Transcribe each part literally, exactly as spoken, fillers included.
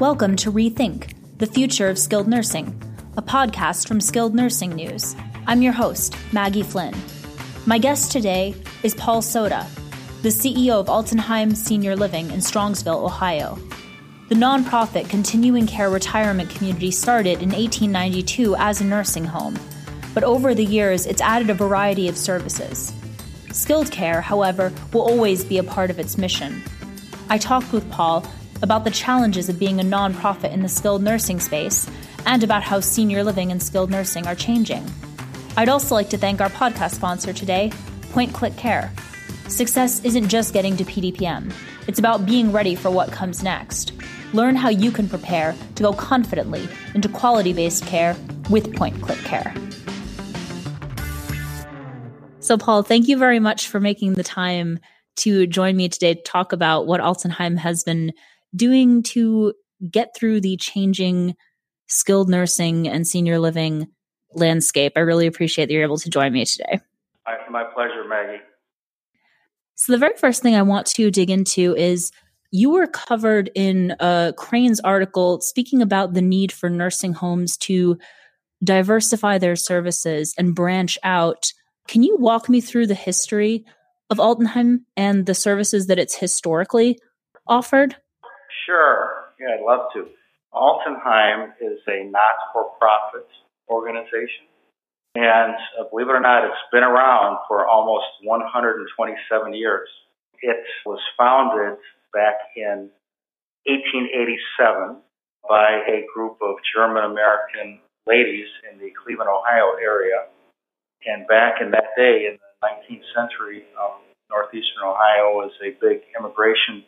Welcome to Rethink, the Future of Skilled Nursing, a podcast from Skilled Nursing News. I'm your host, Maggie Flynn. My guest today is Paul Soda, the C E O of Altenheim Senior Living in Strongsville, Ohio. The nonprofit continuing care retirement community started in eighteen ninety-two as a nursing home, but over the years it's added a variety of services. Skilled care, however, will always be a part of its mission. I talked with Paul about the challenges of being a nonprofit in the skilled nursing space and about how senior living and skilled nursing are changing. I'd also like to thank our podcast sponsor today, Point Click Care. Success isn't just getting to P D P M. It's about being ready for what comes next. Learn how you can prepare to go confidently into quality-based care with Point Click Care. So, Paul, thank you very much for making the time to join me today to talk about what Altenheim has been doing to get through the changing skilled nursing and senior living landscape. I really appreciate that you're able to join me today. My pleasure, Maggie. So the very first thing I want to dig into is you were covered in a Crane's article speaking about the need for nursing homes to diversify their services and branch out. Can you walk me through the history of Altenheim and the services that it's historically offered? Sure. Yeah, I'd love to. Altenheim is a not-for-profit organization. And uh, believe it or not, it's been around for almost one hundred twenty-seven years. It was founded back in eighteen eighty-seven by a group of German-American ladies in the Cleveland, Ohio area. And back in that day, in the nineteenth century, um, northeastern Ohio was a big immigration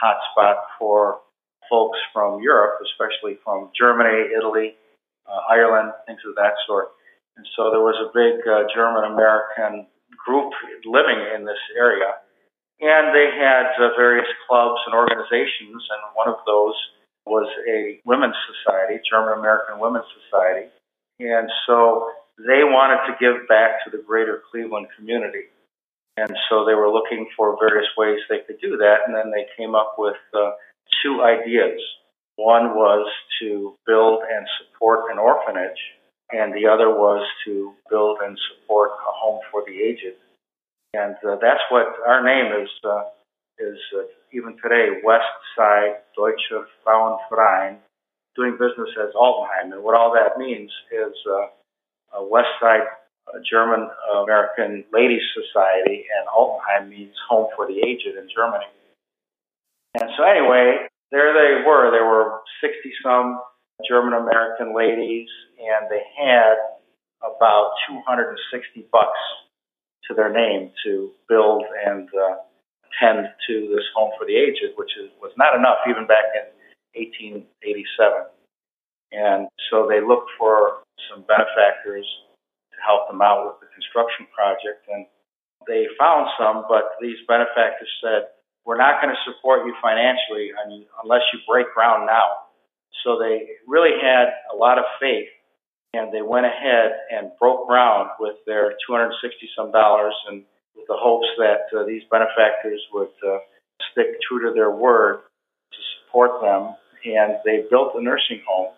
hotspot for folks from Europe, especially from Germany, Italy, uh, Ireland, things of that sort. And so there was a big uh, German-American group living in this area. And they had uh, various clubs and organizations, and one of those was a women's society, German-American Women's Society. And so they wanted to give back to the greater Cleveland community. And so they were looking for various ways they could do that, and then they came up with uh, two ideas. One was to build and support an orphanage, and the other was to build and support a home for the aged. And uh, that's what our name is, uh, is uh, even today, Westside Deutsche Frauenverein, doing business as Altenheim. And what all that means is uh, a Westside German-American Ladies Society, and Altenheim means home for the aged in Germany. And so anyway, there they were. There were sixty-some German-American ladies, and they had about two hundred sixty bucks to their name to build and uh, tend to this home for the aged, which is, was not enough even back in eighteen eighty-seven. And so they looked for some benefactors to help them out with the construction project, and they found some, but these benefactors said, "We're not going to support you financially unless you break ground now." So they really had a lot of faith, and they went ahead and broke ground with their two hundred sixty some dollars, and with the hopes that uh, these benefactors would uh, stick true to their word to support them. And they built a nursing home.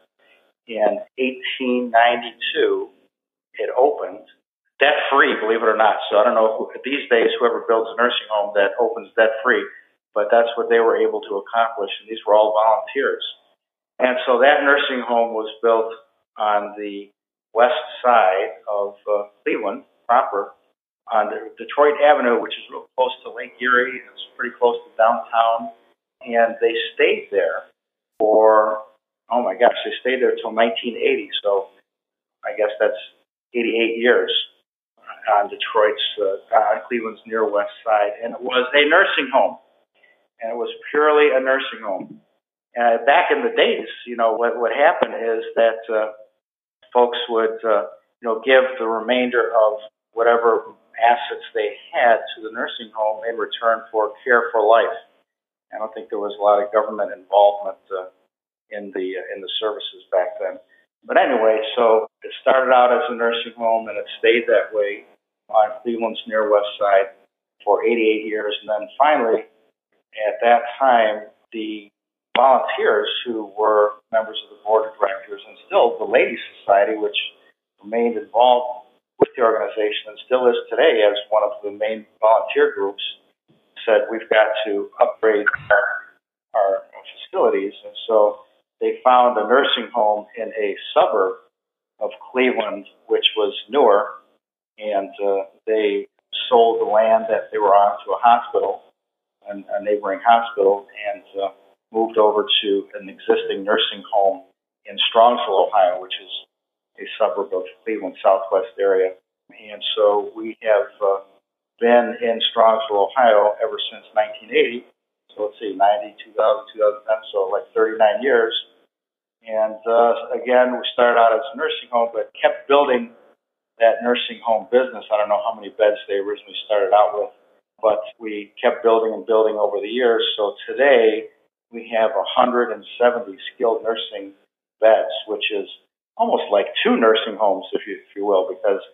In eighteen ninety-two, it opened debt-free, believe it or not. So I don't know, who, these days, whoever builds a nursing home that opens debt-free, but that's what they were able to accomplish, and these were all volunteers. And so that nursing home was built on the west side of uh, Cleveland proper, on the Detroit Avenue, which is real close to Lake Erie. It's pretty close to downtown. And they stayed there for, oh my gosh, they stayed there until nineteen eighty. So I guess that's eighty-eight years on Detroit's, uh, on Cleveland's near west side. And it was a nursing home. And it was purely a nursing home. Uh, back in the days, you know, what what happened is that uh, folks would, uh, you know, give the remainder of whatever assets they had to the nursing home in return for care for life. I don't think there was a lot of government involvement uh, in the uh, in the services back then. But anyway, so it started out as a nursing home, and it stayed that way on Cleveland's near west side for eighty-eight years, and then finally, at that time, the volunteers who were members of the board of directors and still the Ladies Society, which remained involved with the organization and still is today as one of the main volunteer groups, said we've got to upgrade our, our facilities. And so they found a nursing home in a suburb of Cleveland, which was newer, and uh, they sold the land that they were on to a hospital, an, a neighboring hospital, and uh, moved over to an existing nursing home in Strongsville, Ohio, which is a suburb of Cleveland, southwest area. And so we have uh, been in Strongsville, Ohio ever since nineteen eighty. So let's see, ninety, two thousand, two thousand ten, so like thirty-nine years. And uh, again, we started out as a nursing home, but kept building that nursing home business. I don't know how many beds they originally started out with, but we kept building and building over the years. So today we have one hundred seventy skilled nursing beds, which is almost like two nursing homes, if you, if you will, because,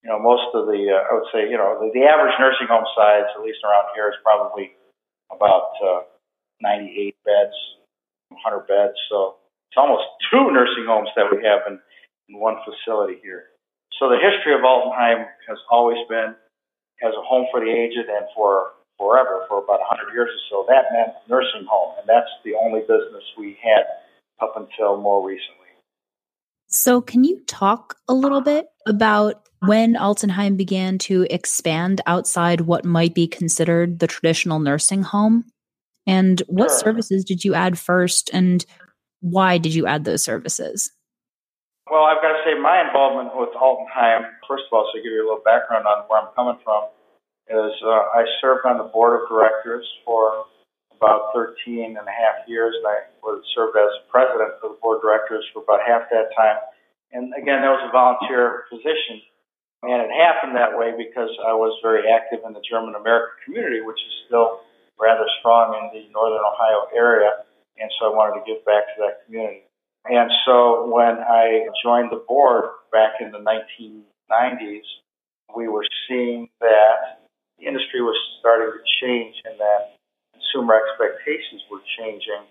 you know, most of the, uh, I would say, you know, the, the average nursing home size, at least around here, is probably about uh, ninety-eight beds, one hundred beds. So it's almost two nursing homes that we have in, in one facility here. So the history of Altenheim has always been as a home for the aged and for forever, for about one hundred years or so. That meant nursing home, and that's the only business we had up until more recently. So can you talk a little bit about when Altenheim began to expand outside what might be considered the traditional nursing home? And what Sure. services did you add first, and why did you add those services? Well, I've got to say my involvement with Altenheim, first of all, so to give you a little background on where I'm coming from, is uh, I served on the board of directors for about thirteen and a half years, and I served as president of the board of directors for about half that time. And again, that was a volunteer position, and it happened that way because I was very active in the German-American community, which is still rather strong in the northern Ohio area, and so I wanted to give back to that community. And so when I joined the board back in the nineteen nineties, we were seeing that the industry was starting to change and that consumer expectations were changing.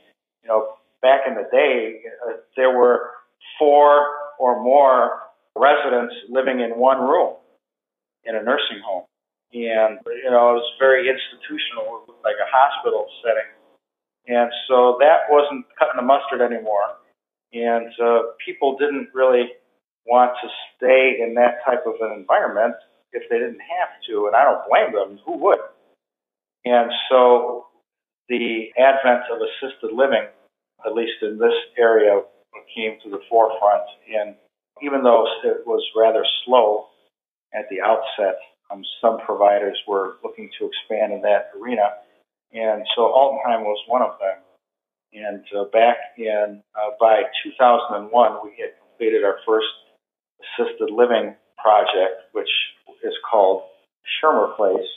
You know, back in the day, uh, there were four or more residents living in one room in a nursing home. And, you know, it was very institutional, it looked like a hospital setting. And so that wasn't cutting the mustard anymore. And uh, people didn't really want to stay in that type of an environment if they didn't have to. And I don't blame them. Who would? And so the advent of assisted living, at least in this area, came to the forefront. And even though it was rather slow at the outset, um, some providers were looking to expand in that arena. And so Altenheim was one of them. And uh, back in, uh, by two thousand one, we had completed our first assisted living project, which is called Schirmer Place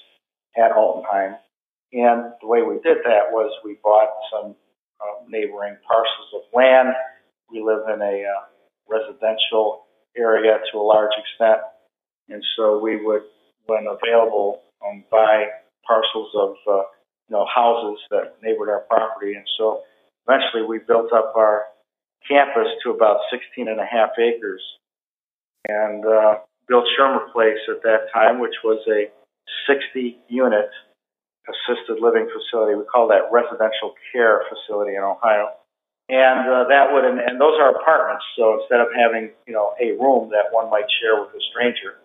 at Altenheim. And the way we did that was we bought some uh, neighboring parcels of land. We live in a uh, residential area to a large extent. And so we would, when available, um, buy parcels of uh, you know, houses that neighbored our property. And so eventually we built up our campus to about sixteen and a half acres and uh, built Schirmer Place at that time, which was a sixty-unit assisted living facility. We call that residential care facility in Ohio, and uh, that would and those are apartments. So instead of having you know a room that one might share with a stranger,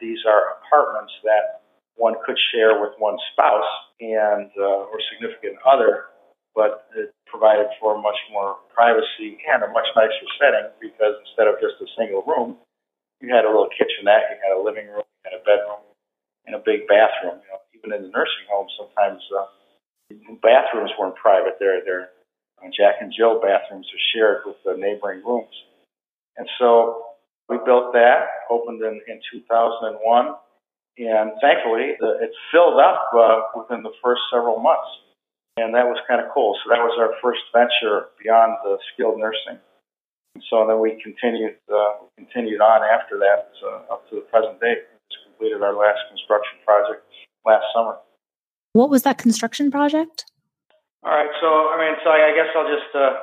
these are apartments that one could share with one's spouse and uh, or significant other. But it provided for much more privacy and a much nicer setting because instead of just a single room, you had a little kitchenette, you had a living room, you had a bedroom, and a big bathroom. You know, even in the nursing home, sometimes uh, bathrooms weren't private. They're, they're uh, Jack and Jill bathrooms are shared with the neighboring rooms. And so we built that, opened in, in two thousand one, and thankfully the, it filled up uh, within the first several months. And that was kind of cool. So that was our first venture beyond the skilled nursing. And so then we continued, uh, continued on after that uh, up to the present day. Completed our last construction project last summer. What was that construction project? All right. So, I mean, so I guess I'll just uh,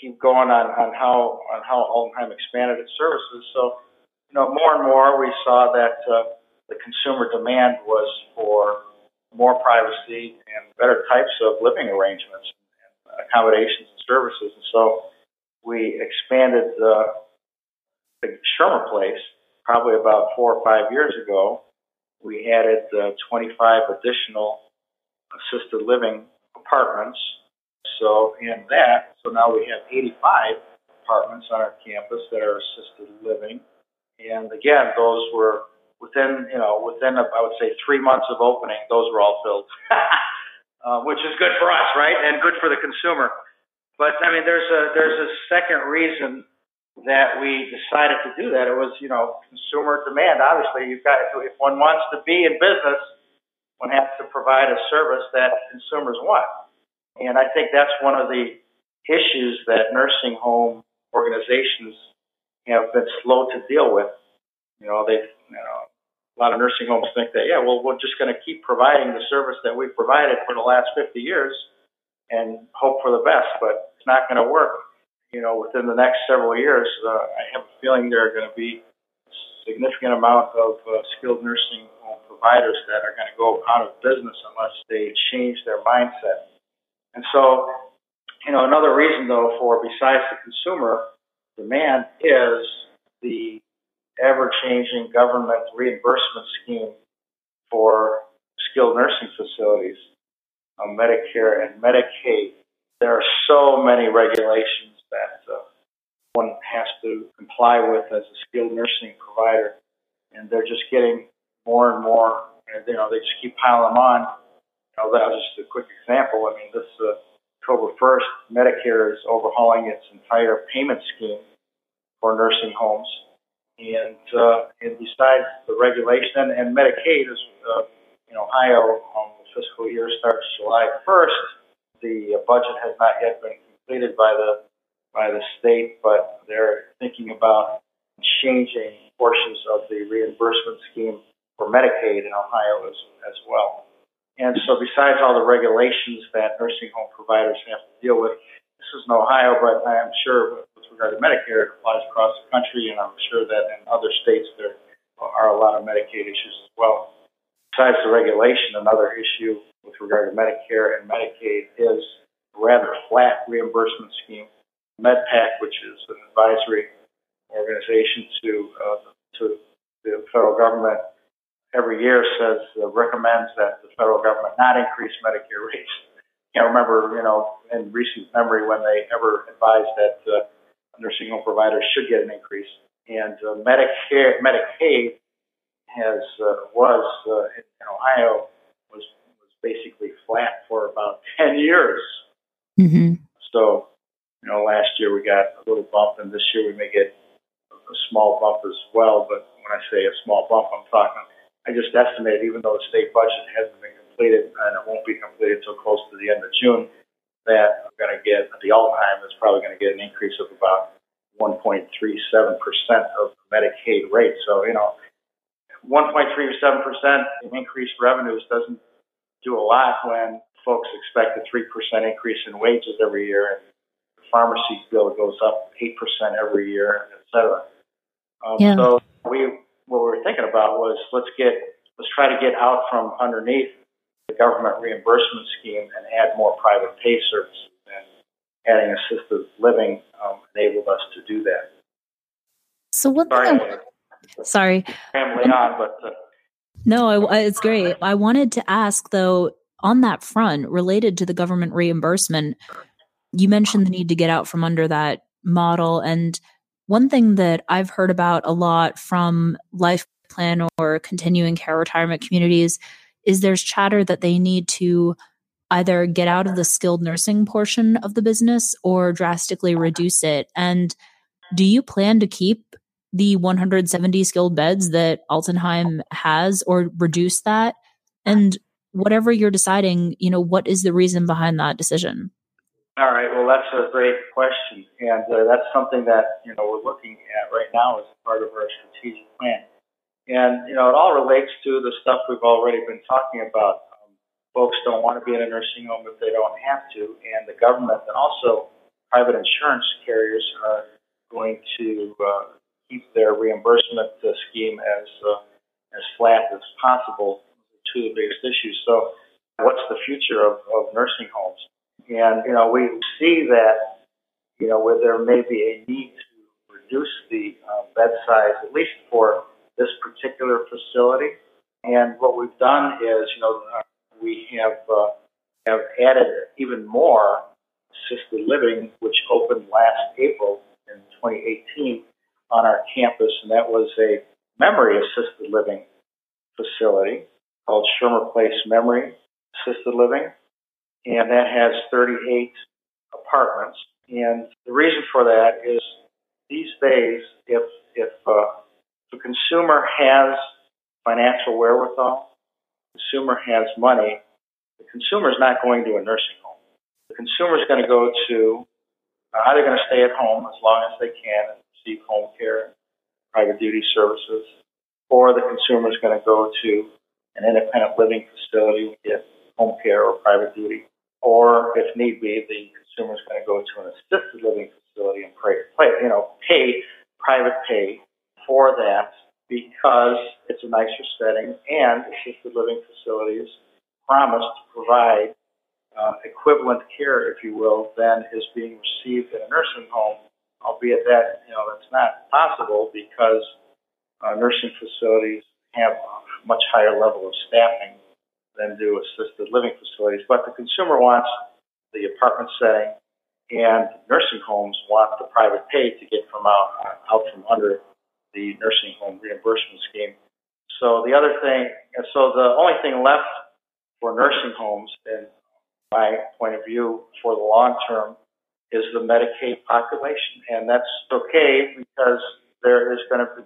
keep going on, on how on how Altenheim expanded its services. So, you know, more and more we saw that uh, the consumer demand was for more privacy and better types of living arrangements and accommodations and services. And so we expanded the, the Schirmer Place probably about four or five years ago. We added uh, twenty-five additional assisted living apartments. So in that, so now we have eighty-five apartments on our campus that are assisted living. And again, those were within, you know, within, a, I would say, three months of opening, those were all filled, uh, which is good for us, right? And good for the consumer. But, I mean, there's a there's a second reason that we decided to do that. It was, you know, consumer demand. Obviously, you've got to, if one wants to be in business, one has to provide a service that consumers want. And I think that's one of the issues that nursing home organizations have been slow to deal with. You know, they, you know, a lot of nursing homes think that, yeah, well, we're just going to keep providing the service that we've provided for the last fifty years and hope for the best, but it's not going to work. You know, within the next several years, uh, I have a feeling there are going to be a significant amount of uh, skilled nursing home providers that are going to go out of business unless they change their mindset. And so, you know, another reason, though, for besides the consumer demand is the ever-changing government reimbursement scheme for skilled nursing facilities, uh, Medicare and Medicaid. There are so many regulations that uh, one has to comply with as a skilled nursing provider, and they're just getting more and more, you know, they just keep piling on. You know, that was just a quick example. I mean, this uh, October first, Medicare is overhauling its entire payment scheme for nursing homes, and uh, and besides the regulation, and Medicaid is, uh, in Ohio, um, the fiscal year starts July first. The uh, budget has not yet been completed by the by the state, but they're thinking about changing portions of the reimbursement scheme for Medicaid in Ohio as, as well. And so besides all the regulations that nursing home providers have to deal with, this is in Ohio, but I'm sure with regard to Medicare, it applies across the country, and I'm sure that in other states there are a lot of Medicaid issues as well. Besides the regulation, another issue with regard to Medicare and Medicaid is a rather flat reimbursement scheme. MedPAC, which is an advisory organization to uh, to the federal government, every year says uh, recommends that the federal government not increase Medicare rates. I can't remember, you know, in recent memory when they ever advised that uh, nursing home providers should get an increase. And uh, Medicare, Medicaid has uh, was uh, in Ohio was was basically flat for about ten years. Mm-hmm. So, you know, last year we got a little bump, and this year we may get a small bump as well. But when I say a small bump, I'm talking, I just estimated, even though the state budget hasn't been completed, and it won't be completed until close to the end of June, that I'm going to get, at the Altenheim, is probably going to get an increase of about one point three seven percent of Medicaid rate. So, you know, one point three seven percent in increased revenues doesn't do a lot when folks expect a three percent increase in wages every year, and pharmacy bill goes up eight percent every year, et cetera. Um, yeah. So we, what we were thinking about was let's get, let's try to get out from underneath the government reimbursement scheme and add more private pay services. And adding assisted living um, enabled us to do that. So what? Sorry, I'm, I'm, sorry. Rambling on, but uh, no, I, it's great. I wanted to ask though, on that front, related to the government reimbursement. You mentioned the need to get out from under that model. And one thing that I've heard about a lot from life plan or continuing care retirement communities is there's chatter that they need to either get out of the skilled nursing portion of the business or drastically reduce it. And do you plan to keep the one hundred seventy skilled beds that Altenheim has or reduce that? And whatever you're deciding, you know, what is the reason behind that decision? All right. Well, that's a great question, and uh, that's something that, you know, we're looking at right now as part of our strategic plan. And, you know, it all relates to the stuff we've already been talking about. Um, folks don't want to be in a nursing home if they don't have to, and the government and also private insurance carriers are going to uh, keep their reimbursement uh, scheme as uh, as flat as possible. Two of the biggest issues. So, what's the future of, of nursing homes? And you know, we see that you know where there may be a need to reduce the uh, bed size, at least for this particular facility. And what we've done is, you know, we have uh, have added even more assisted living, which opened last April in twenty eighteen on our campus, and that was a memory assisted living facility called Schirmer Place Memory Assisted Living, and that has thirty-eight apartments. And the reason for that is these days, if if uh, the consumer has financial wherewithal, consumer has money, the consumer is not going to a nursing home. The consumer is going to go to, uh, they're going to stay at home as long as they can and receive home care, private duty services, or the consumer is going to go to an independent living facility with home care or private duty, or if need be, the consumer is going to go to an assisted living facility and pay, you know, pay private pay for that because it's a nicer setting, and assisted living facilities promise to provide uh, equivalent care, if you will, than is being received in a nursing home. Albeit that you know that's not possible because uh, nursing facilities have a much higher level of staffing than do assisted living facilities. But the consumer wants the apartment setting, and nursing homes want the private pay to get from out, out from under the nursing home reimbursement scheme. So the other thing, so the only thing left for nursing homes, and my point of view for the long term, is the Medicaid population. And that's okay because there is going to be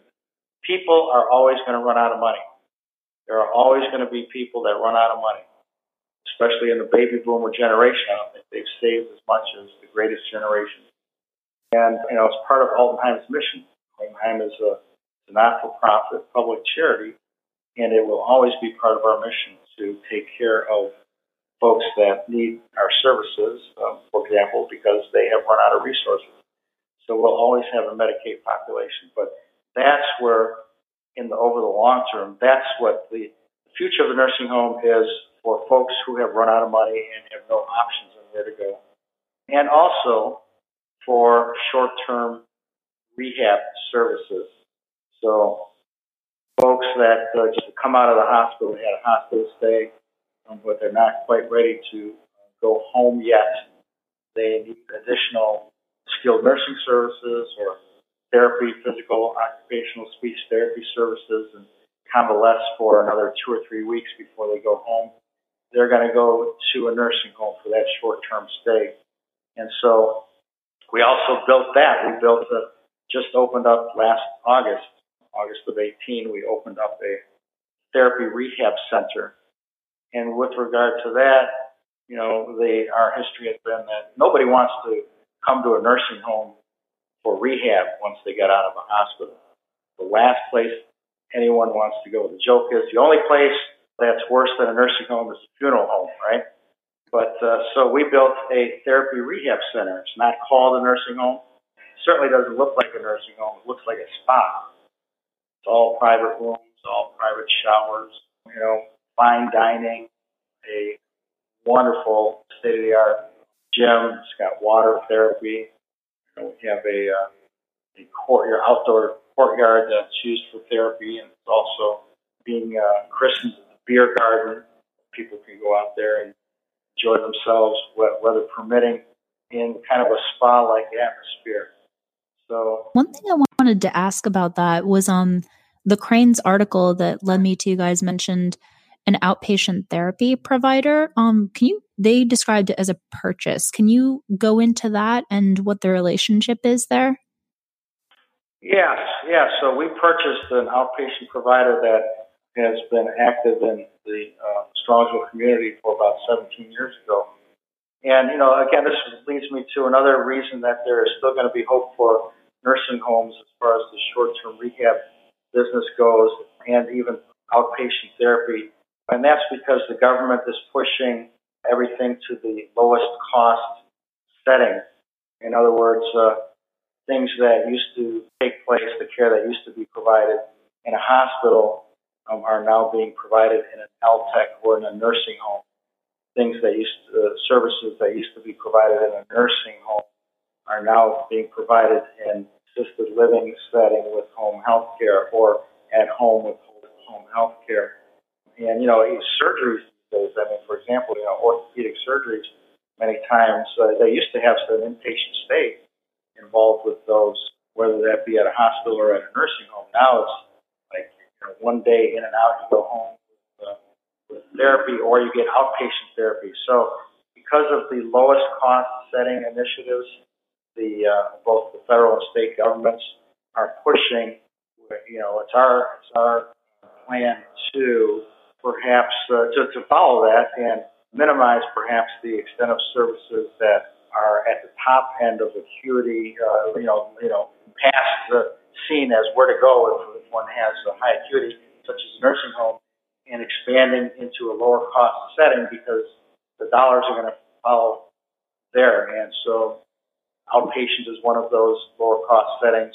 people are always going to run out of money. There are always going to be people that run out of money, especially in the baby boomer generation. I don't think they've saved as much as the greatest generation. And, you know, it's part of Altenheim's mission. Altenheim is a not-for-profit public charity, and it will always be part of our mission to take care of folks that need our services, um, for example, because they have run out of resources. So we'll always have a Medicaid population, but that's where, in the over the long term, that's what the future of the nursing home is for folks who have run out of money and have no options on where to go. And also for short-term rehab services. So folks that uh, just come out of the hospital, they had a hospital stay, um, but they're not quite ready to go home yet. They need additional skilled nursing services or therapy, physical, occupational, speech therapy services, and convalesce for another two or three weeks before they go home. They're going to go to a nursing home for that short-term stay. And so we also built that. We built a, just opened up last August, August of eighteen, we opened up a therapy rehab center. And with regard to that, you know, they, our history has been that nobody wants to come to a nursing home for rehab once they get out of a hospital. The last place anyone wants to go. The joke is the only place that's worse than a nursing home is a funeral home, right? But uh, so we built a therapy rehab center. It's not called a nursing home. It certainly doesn't look like a nursing home. It looks like a spa. It's all private rooms, all private showers, you know, fine dining, a wonderful state-of-the-art gym. It's got water therapy. We have a, uh, a courtyard, outdoor courtyard that's used for therapy, and it's also being uh, christened the beer garden. People can go out there and enjoy themselves, weather permitting, in kind of a spa-like atmosphere. So, one thing I wanted to ask about that was um, the Crane's article that led me to you guys mentioned an outpatient therapy provider. Um, can you? They described it as a purchase. Can you go into that and what the relationship is there? Yes, yeah. So we purchased an outpatient provider that has been active in the uh, Strongsville community for about seventeen years ago. And, you know, again, this leads me to another reason that there is still going to be hope for nursing homes as far as the short-term rehab business goes and even outpatient therapy. And that's because the government is pushing everything to the lowest cost setting. In other words, uh, things that used to take place, the care that used to be provided in a hospital um, are now being provided in an L T C H or in a nursing home. Things that used to, uh, services that used to be provided in a nursing home are now being provided in assisted living setting with home health care or at home with home health care. And, you know, surgeries these days, I mean, for example, you know, orthopedic surgeries, many times uh, they used to have some inpatient stay involved with those, whether that be at a hospital or at a nursing home. Now it's like, you know, one day in and out, you go home with, uh, with therapy, or you get outpatient therapy. So because of the lowest cost setting initiatives, the uh, both the federal and state governments are pushing, you know, it's our, it's our plan to perhaps uh, to, to follow that and minimize perhaps the extent of services that are at the top end of acuity, uh, you know, you know, past the scene as where to go if, if one has a high acuity, such as a nursing home, and expanding into a lower cost setting because the dollars are going to follow there. And so outpatient is one of those lower cost settings.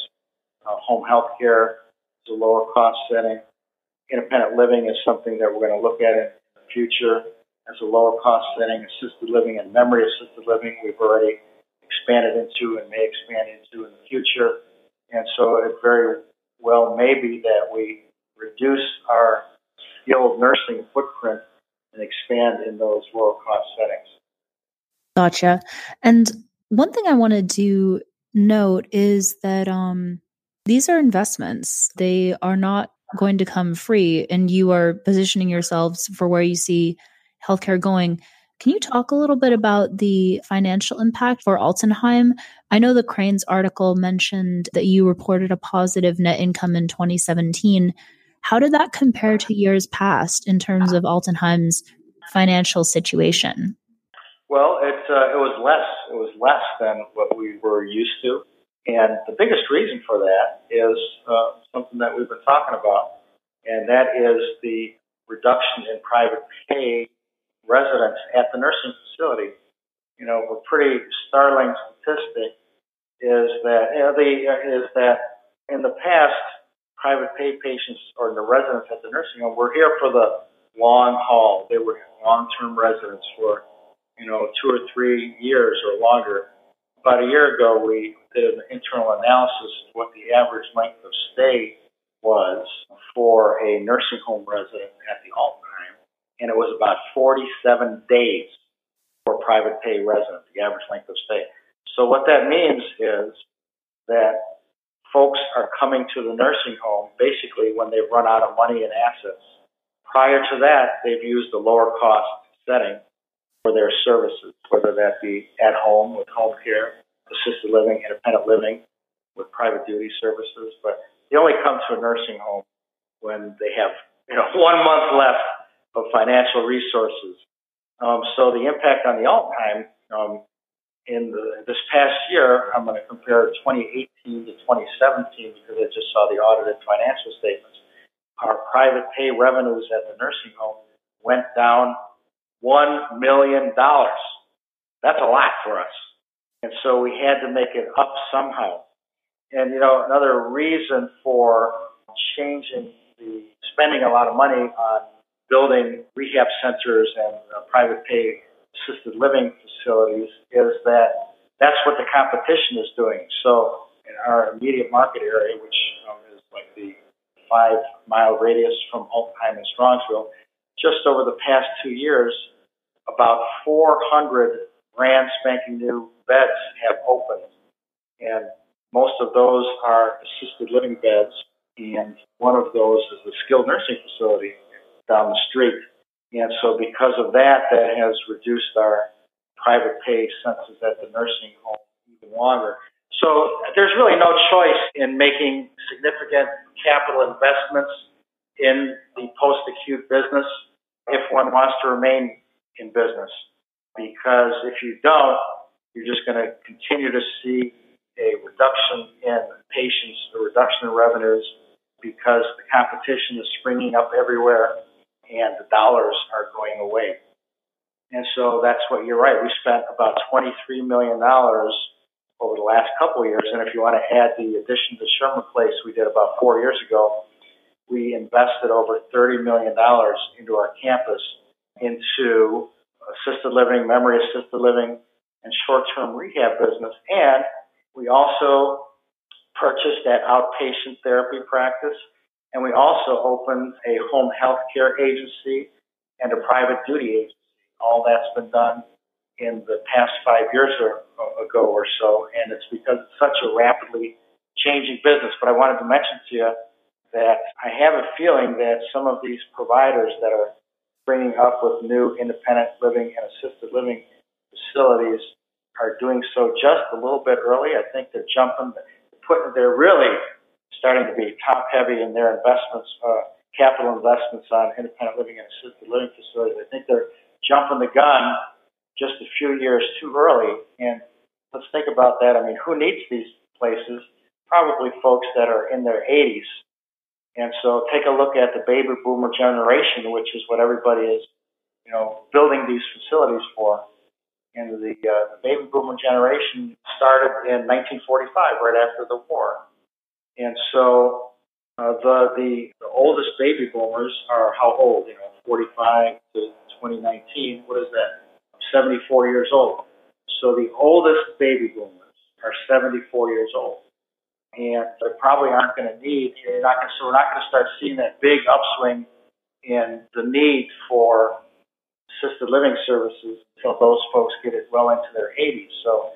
Uh, home health care is a lower cost setting. Independent living is something that we're going to look at in the future as a lower cost setting. Assisted living and memory assisted living we've already expanded into and may expand into in the future. And so it very well may be that we reduce our skilled nursing footprint and expand in those lower cost settings. Gotcha. And one thing I wanted to note is that um, these are investments. They are not going to come free, and you are positioning yourselves for where you see healthcare going. Can you talk a little bit about the financial impact for Altenheim? I know the Crane's article mentioned that you reported a positive net income in twenty seventeen. How did that compare to years past in terms of Altenheim's financial situation? Well, it uh, it was less. It was less than what we were used to. And the biggest reason for that is uh, something that we've been talking about, and that is the reduction in private pay residents at the nursing facility. You know, a pretty startling statistic is that you know, the is that in the past, private pay patients or the residents at the nursing home were here for the long haul. They were long-term residents for, you know, two or three years or longer. About a year ago, we did an internal analysis of what the average length of stay was for a nursing home resident at the Altenheim, and it was about forty-seven days for a private pay resident, the average length of stay. So what that means is that folks are coming to the nursing home basically when they've run out of money and assets. Prior to that, they've used a lower cost setting for their services, whether that be at home with home care, assisted living, independent living, with private duty services. But they only come to a nursing home when they have, you know, one month left of financial resources. Um, so the impact on the Altenheim um, in the, this past year, I'm going to compare twenty eighteen to twenty seventeen because I just saw the audited financial statements. Our private pay revenues at the nursing home went down one million dollars. That's a lot for us. And so we had to make it up somehow. And, you know, another reason for changing the spending a lot of money on building rehab centers and uh, private pay assisted living facilities is that that's what the competition is doing. So in our immediate market area, which um, is like the five-mile radius from Altenheim and Strongsville, just over the past two years, about four hundred brand spanking new beds have opened, and most of those are assisted living beds, and one of those is the skilled nursing facility down the street. And so because of that, that has reduced our private pay census at the nursing home even longer. So there's really no choice in making significant capital investments in the post-acute business if one wants to remain in business, because if you don't, you're just going to continue to see a reduction in patients, a reduction in revenues, because the competition is springing up everywhere, and the dollars are going away. And so that's what you're right. We spent about twenty-three million dollars over the last couple of years. And if you want to add the addition to Schirmer Place we did about four years ago, we invested over thirty million dollars into our campus into assisted living, memory assisted living, and short-term rehab business. And we also purchased that outpatient therapy practice. And we also opened a home health care agency and a private duty agency. All that's been done in the past five years or, ago or so, and it's because it's such a rapidly changing business. But I wanted to mention to you that I have a feeling that some of these providers that are bringing up with new independent living and assisted living facilities are doing so just a little bit early. I think they're jumping, putting, they're really starting to be top heavy in their investments, uh, capital investments on independent living and assisted living facilities. I think they're jumping the gun just a few years too early. And let's think about that. I mean, who needs these places? Probably folks that are in their eighties. And so take a look at the baby boomer generation, which is what everybody is, you know, building these facilities for. And the, uh, the baby boomer generation started in nineteen forty-five, right after the war. And so uh, the, the the oldest baby boomers are how old? You know, forty-five to twenty nineteen, what is that? I'm seventy-four years old. So the oldest baby boomers are seventy-four years old. And they probably aren't going to need, you're not gonna, so we're not going to start seeing that big upswing in the need for assisted living services until those folks get it well into their eighties. So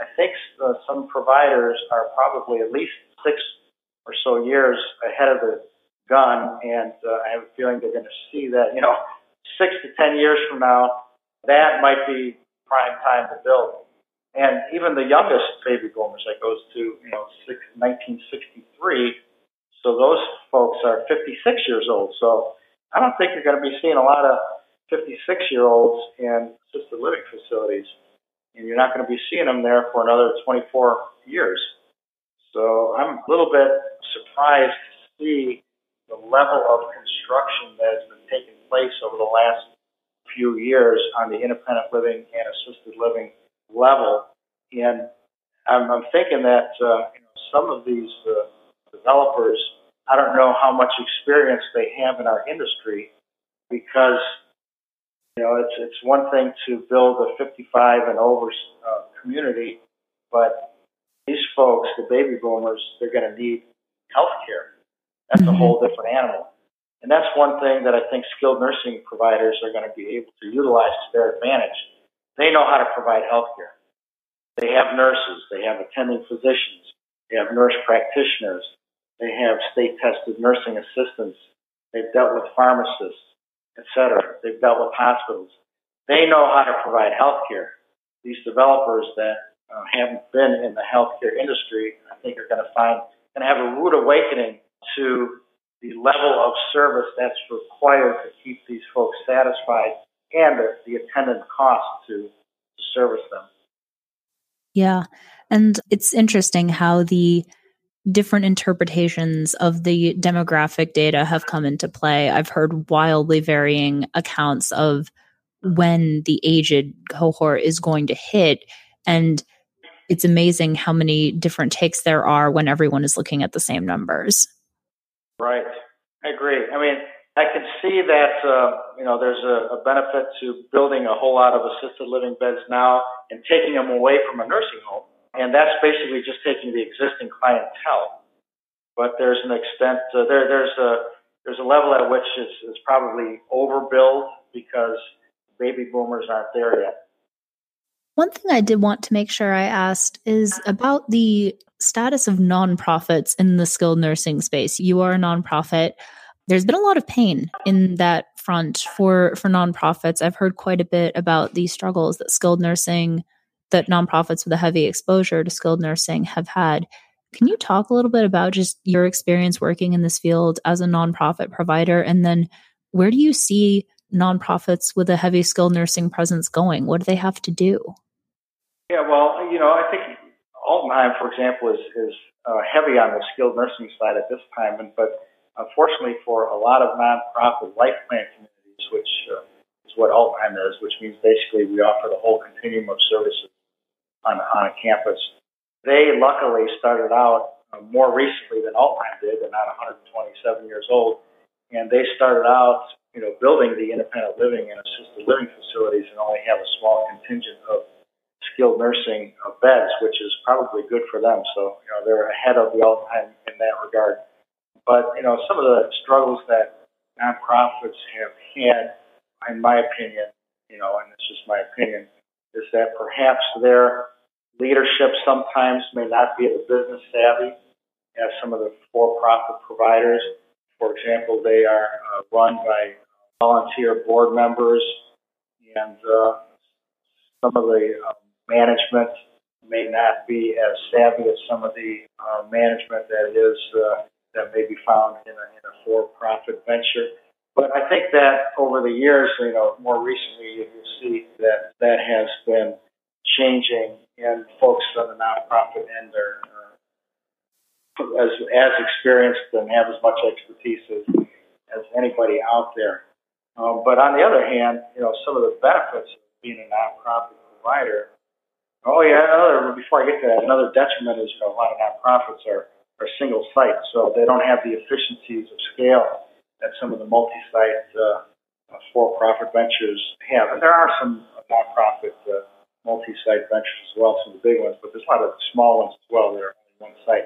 I think uh, some providers are probably at least six or so years ahead of the gun, and uh, I have a feeling they're going to see that, you know, six to ten years from now, that might be prime time to build. And even the youngest baby boomers, that goes to, you know, nineteen sixty-three, so those folks are fifty-six years old. So I don't think you're going to be seeing a lot of fifty-six-year-olds in assisted living facilities, and you're not going to be seeing them there for another twenty-four years. So I'm a little bit surprised to see the level of construction that has been taking place over the last few years on the independent living and assisted living level. And I'm, I'm thinking that uh, you know, some of these uh, developers, I don't know how much experience they have in our industry, because you know it's it's one thing to build a fifty-five and over uh, community, but these folks, the baby boomers, they're going to need health care. That's mm-hmm. a whole different animal. And that's one thing that I think skilled nursing providers are going to be able to utilize to their advantage. They know how to provide health care. They have nurses. They have attending physicians. They have nurse practitioners. They have state-tested nursing assistants. They've dealt with pharmacists, et cetera. They've dealt with hospitals. They know how to provide health care. These developers that uh, haven't been in the healthcare industry, I think, are going to find and have a rude awakening to the level of service that's required to keep these folks satisfied, and the attendant cost to, to service them. Yeah. And it's interesting how the different interpretations of the demographic data have come into play. I've heard wildly varying accounts of when the aged cohort is going to hit. And it's amazing how many different takes there are when everyone is looking at the same numbers. Right. I agree. I mean, I can see that, uh, you know, there's a, a benefit to building a whole lot of assisted living beds now and taking them away from a nursing home. And that's basically just taking the existing clientele. But there's an extent, uh, there, there's a there's a level at which it's, it's probably overbilled because baby boomers aren't there yet. One thing I did want to make sure I asked is about the status of nonprofits in the skilled nursing space. You are a nonprofit. There's been a lot of pain in that front for, for nonprofits. I've heard quite a bit about the struggles that skilled nursing, that nonprofits with a heavy exposure to skilled nursing have had. Can you talk a little bit about just your experience working in this field as a nonprofit provider? And then where do you see nonprofits with a heavy skilled nursing presence going? What do they have to do? Yeah, well, you know, I think Altenheim, for example, is, is uh, heavy on the skilled nursing side at this time, and but unfortunately, for a lot of nonprofit life plan communities, which uh, is what Altenheim is, which means basically we offer the whole continuum of services on, on a campus. They luckily started out uh, more recently than Altenheim did. They're not one hundred twenty-seven years old, and they started out, you know, building the independent living and assisted living facilities, and only have a small contingent of skilled nursing beds, which is probably good for them. So, you know, they're ahead of the Altenheim in that regard. But, you know, some of the struggles that nonprofits have had, in my opinion, you know, and it's just my opinion, is that perhaps their leadership sometimes may not be as business savvy as some of the for-profit providers. For example, they are uh, run by volunteer board members, and uh, some of the uh, management may not be as savvy as some of the uh, management that is uh, that may be found in a, in a for-profit venture. But I think that over the years, you know, more recently, you can see that that has been changing, and folks on the nonprofit end are uh, as as experienced and have as much expertise as, as anybody out there. Um, but on the other hand, you know, some of the benefits of being a nonprofit provider. Oh, yeah, another, before I get to that, another detriment is, you know, a lot of nonprofits are, are single site, so they don't have the efficiencies of scale that some of the multi-site uh, for-profit ventures have. And there are some nonprofit uh, multi-site ventures as well, some of the big ones, but there's a lot of small ones as well that are on one site.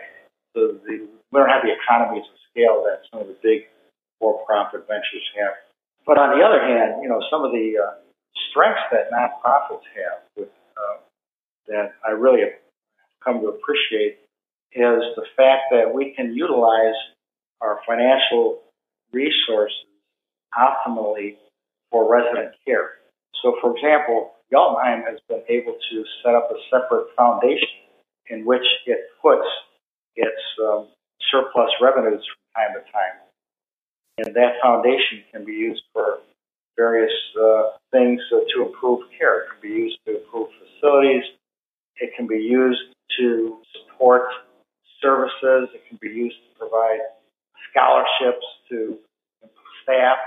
So the, we don't have the economies of scale that some of the big for-profit ventures have. But on the other hand, you know, some of the uh, strengths that nonprofits have with uh, that I really have come to appreciate is the fact that we can utilize our financial resources optimally for resident care. So, for example, Altenheim has been able to set up a separate foundation in which it puts its um, surplus revenues from time to time. And that foundation can be used for various uh, things uh, to improve care. It can be used to improve facilities. It can be used to support services. It can be used to provide scholarships to staff.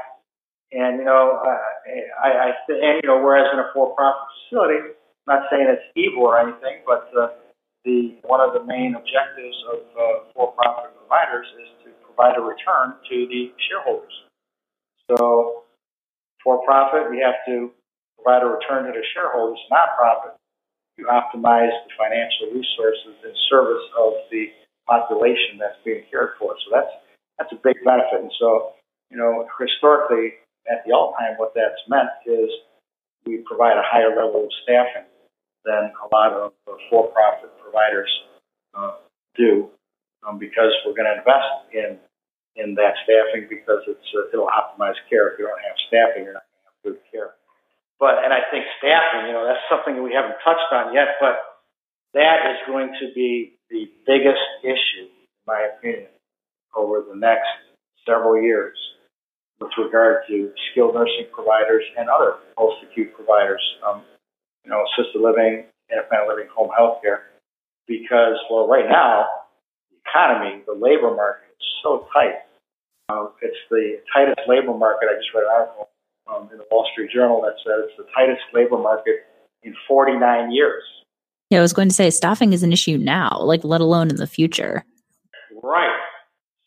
And, you know, uh, I, I th- and, you know, whereas in a for-profit facility, I'm not saying it's evil or anything, but uh, the one of the main objectives of uh, for-profit providers is to provide a return to the shareholders. So for-profit, we have to provide a return to the shareholders. Not-profit, you optimize the financial resources in service of the population that's being cared for. So that's that's a big benefit. And so, you know, historically at the Altenheim, what that's meant is we provide a higher level of staffing than a lot of for-profit providers uh, do, um, because we're going to invest in in that staffing because it's uh, it'll optimize care. If you don't have staffing, you're not going to have good care. But, and I think staffing, you know, that's something we haven't touched on yet, but that is going to be the biggest issue, in my opinion, over the next several years with regard to skilled nursing providers and other post-acute providers, um, you know, assisted living, independent living, home health care. Because, well, right now, the economy, the labor market is so tight. Uh, it's the tightest labor market. I just read an article Um, in the Wall Street Journal that said it's the tightest labor market in forty-nine years. Yeah, I was going to say staffing is an issue now, like let alone in the future. Right.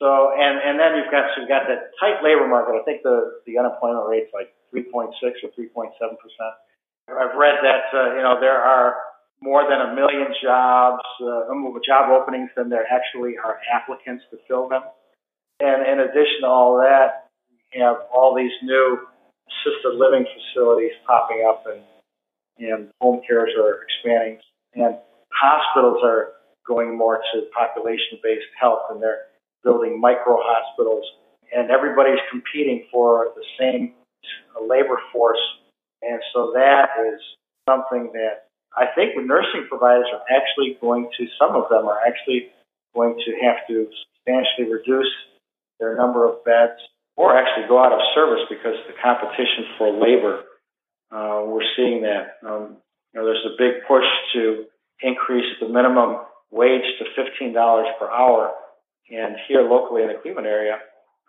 So, and, and then you've got so you've got that tight labor market. I think the, the unemployment rate's like three point six or three point seven percent. I've read that uh, you know there are more than a million jobs, uh, job openings than there actually are applicants to fill them. And in addition to all that, you have all these new assisted living facilities popping up, and and home cares are expanding, and hospitals are going more to population-based health, and they're building micro-hospitals, and everybody's competing for the same labor force. And so that is something that I think the nursing providers are actually going to, some of them are actually going to have to substantially reduce their number of beds, or actually go out of service because of the competition for labor. Uh, we're seeing that. Um, you know, there's a big push to increase the minimum wage to fifteen dollars per hour. And here locally in the Cleveland area,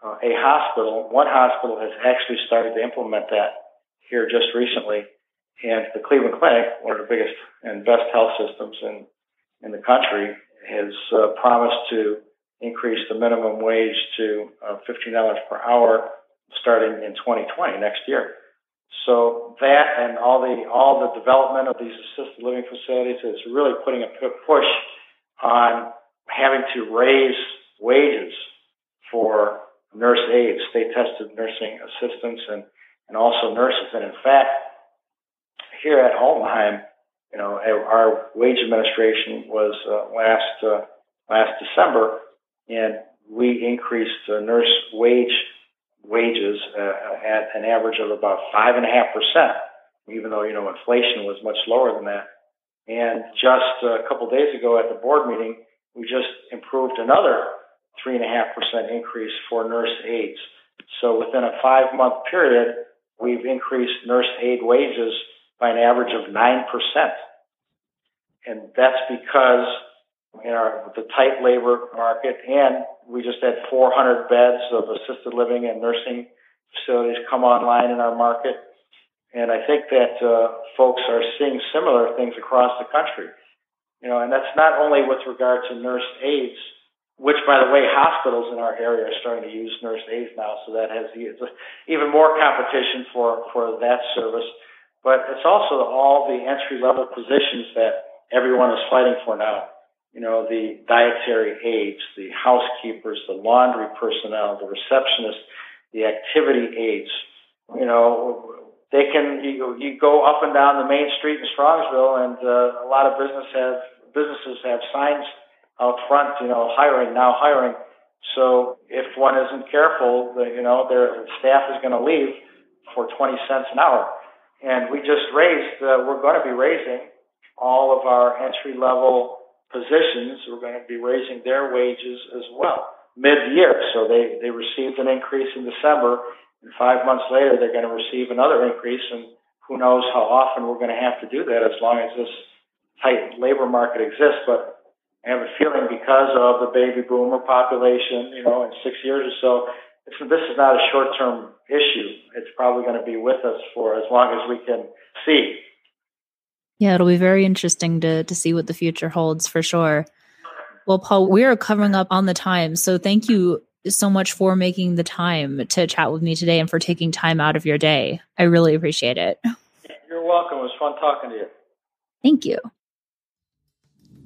Uh, a hospital, one hospital has actually started to implement that here just recently. And the Cleveland Clinic, one of the biggest and best health systems in, in the country, has uh, promised to increase the minimum wage to uh, fifteen dollars per hour starting in twenty twenty, next year. So that and all the all the development of these assisted living facilities is really putting a push on having to raise wages for nurse aides, state-tested nursing assistants, and, and also nurses. And in fact, here at Altenheim, you know, our wage administration was uh, last uh, last December, and we increased uh, nurse wage wages uh, at an average of about five and a half percent, even though, you know, inflation was much lower than that. And just a couple of days ago at the board meeting, we just improved another three and a half percent increase for nurse aides. So within a five-month period, we've increased nurse aide wages by an average of nine percent, and that's because in our the tight labor market, and we just had four hundred beds of assisted living and nursing facilities come online in our market. And I think that uh, folks are seeing similar things across the country. You know, and that's not only with regard to nurse aides, which, by the way, hospitals in our area are starting to use nurse aides now, so that has even more competition for, for that service. But it's also all the entry-level positions that everyone is fighting for now. You know, the dietary aides, the housekeepers, the laundry personnel, the receptionists, the activity aides. You know, they can, you, you go up and down the main street in Strongsville, and uh, a lot of business have, businesses have signs out front, you know, hiring, now hiring. So if one isn't careful, you know, their staff is going to leave for twenty cents an hour. And we just raised, uh, we're going to be raising all of our entry-level positions. We're going to be raising their wages as well mid-year. So they, they received an increase in December, and five months later they're going to receive another increase, and who knows how often we're going to have to do that as long as this tight labor market exists. But I have a feeling because of the baby boomer population, you know, in six years or so, it's, this is not a short-term issue. It's probably going to be with us for as long as we can see. Yeah, it'll be very interesting to to see what the future holds for sure. Well, Paul, we are covering up on the time, so thank you so much for making the time to chat with me today and for taking time out of your day. I really appreciate it. You're welcome. It was fun talking to you. Thank you.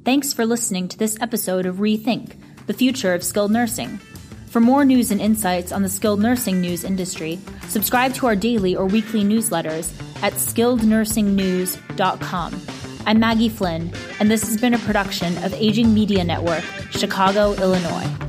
Thanks for listening to this episode of Rethink, the Future of Skilled Nursing. For more news and insights on the skilled nursing news industry, subscribe to our daily or weekly newsletters at skilled nursing news dot com. I'm Maggie Flynn, and this has been a production of Aging Media Network, Chicago, Illinois.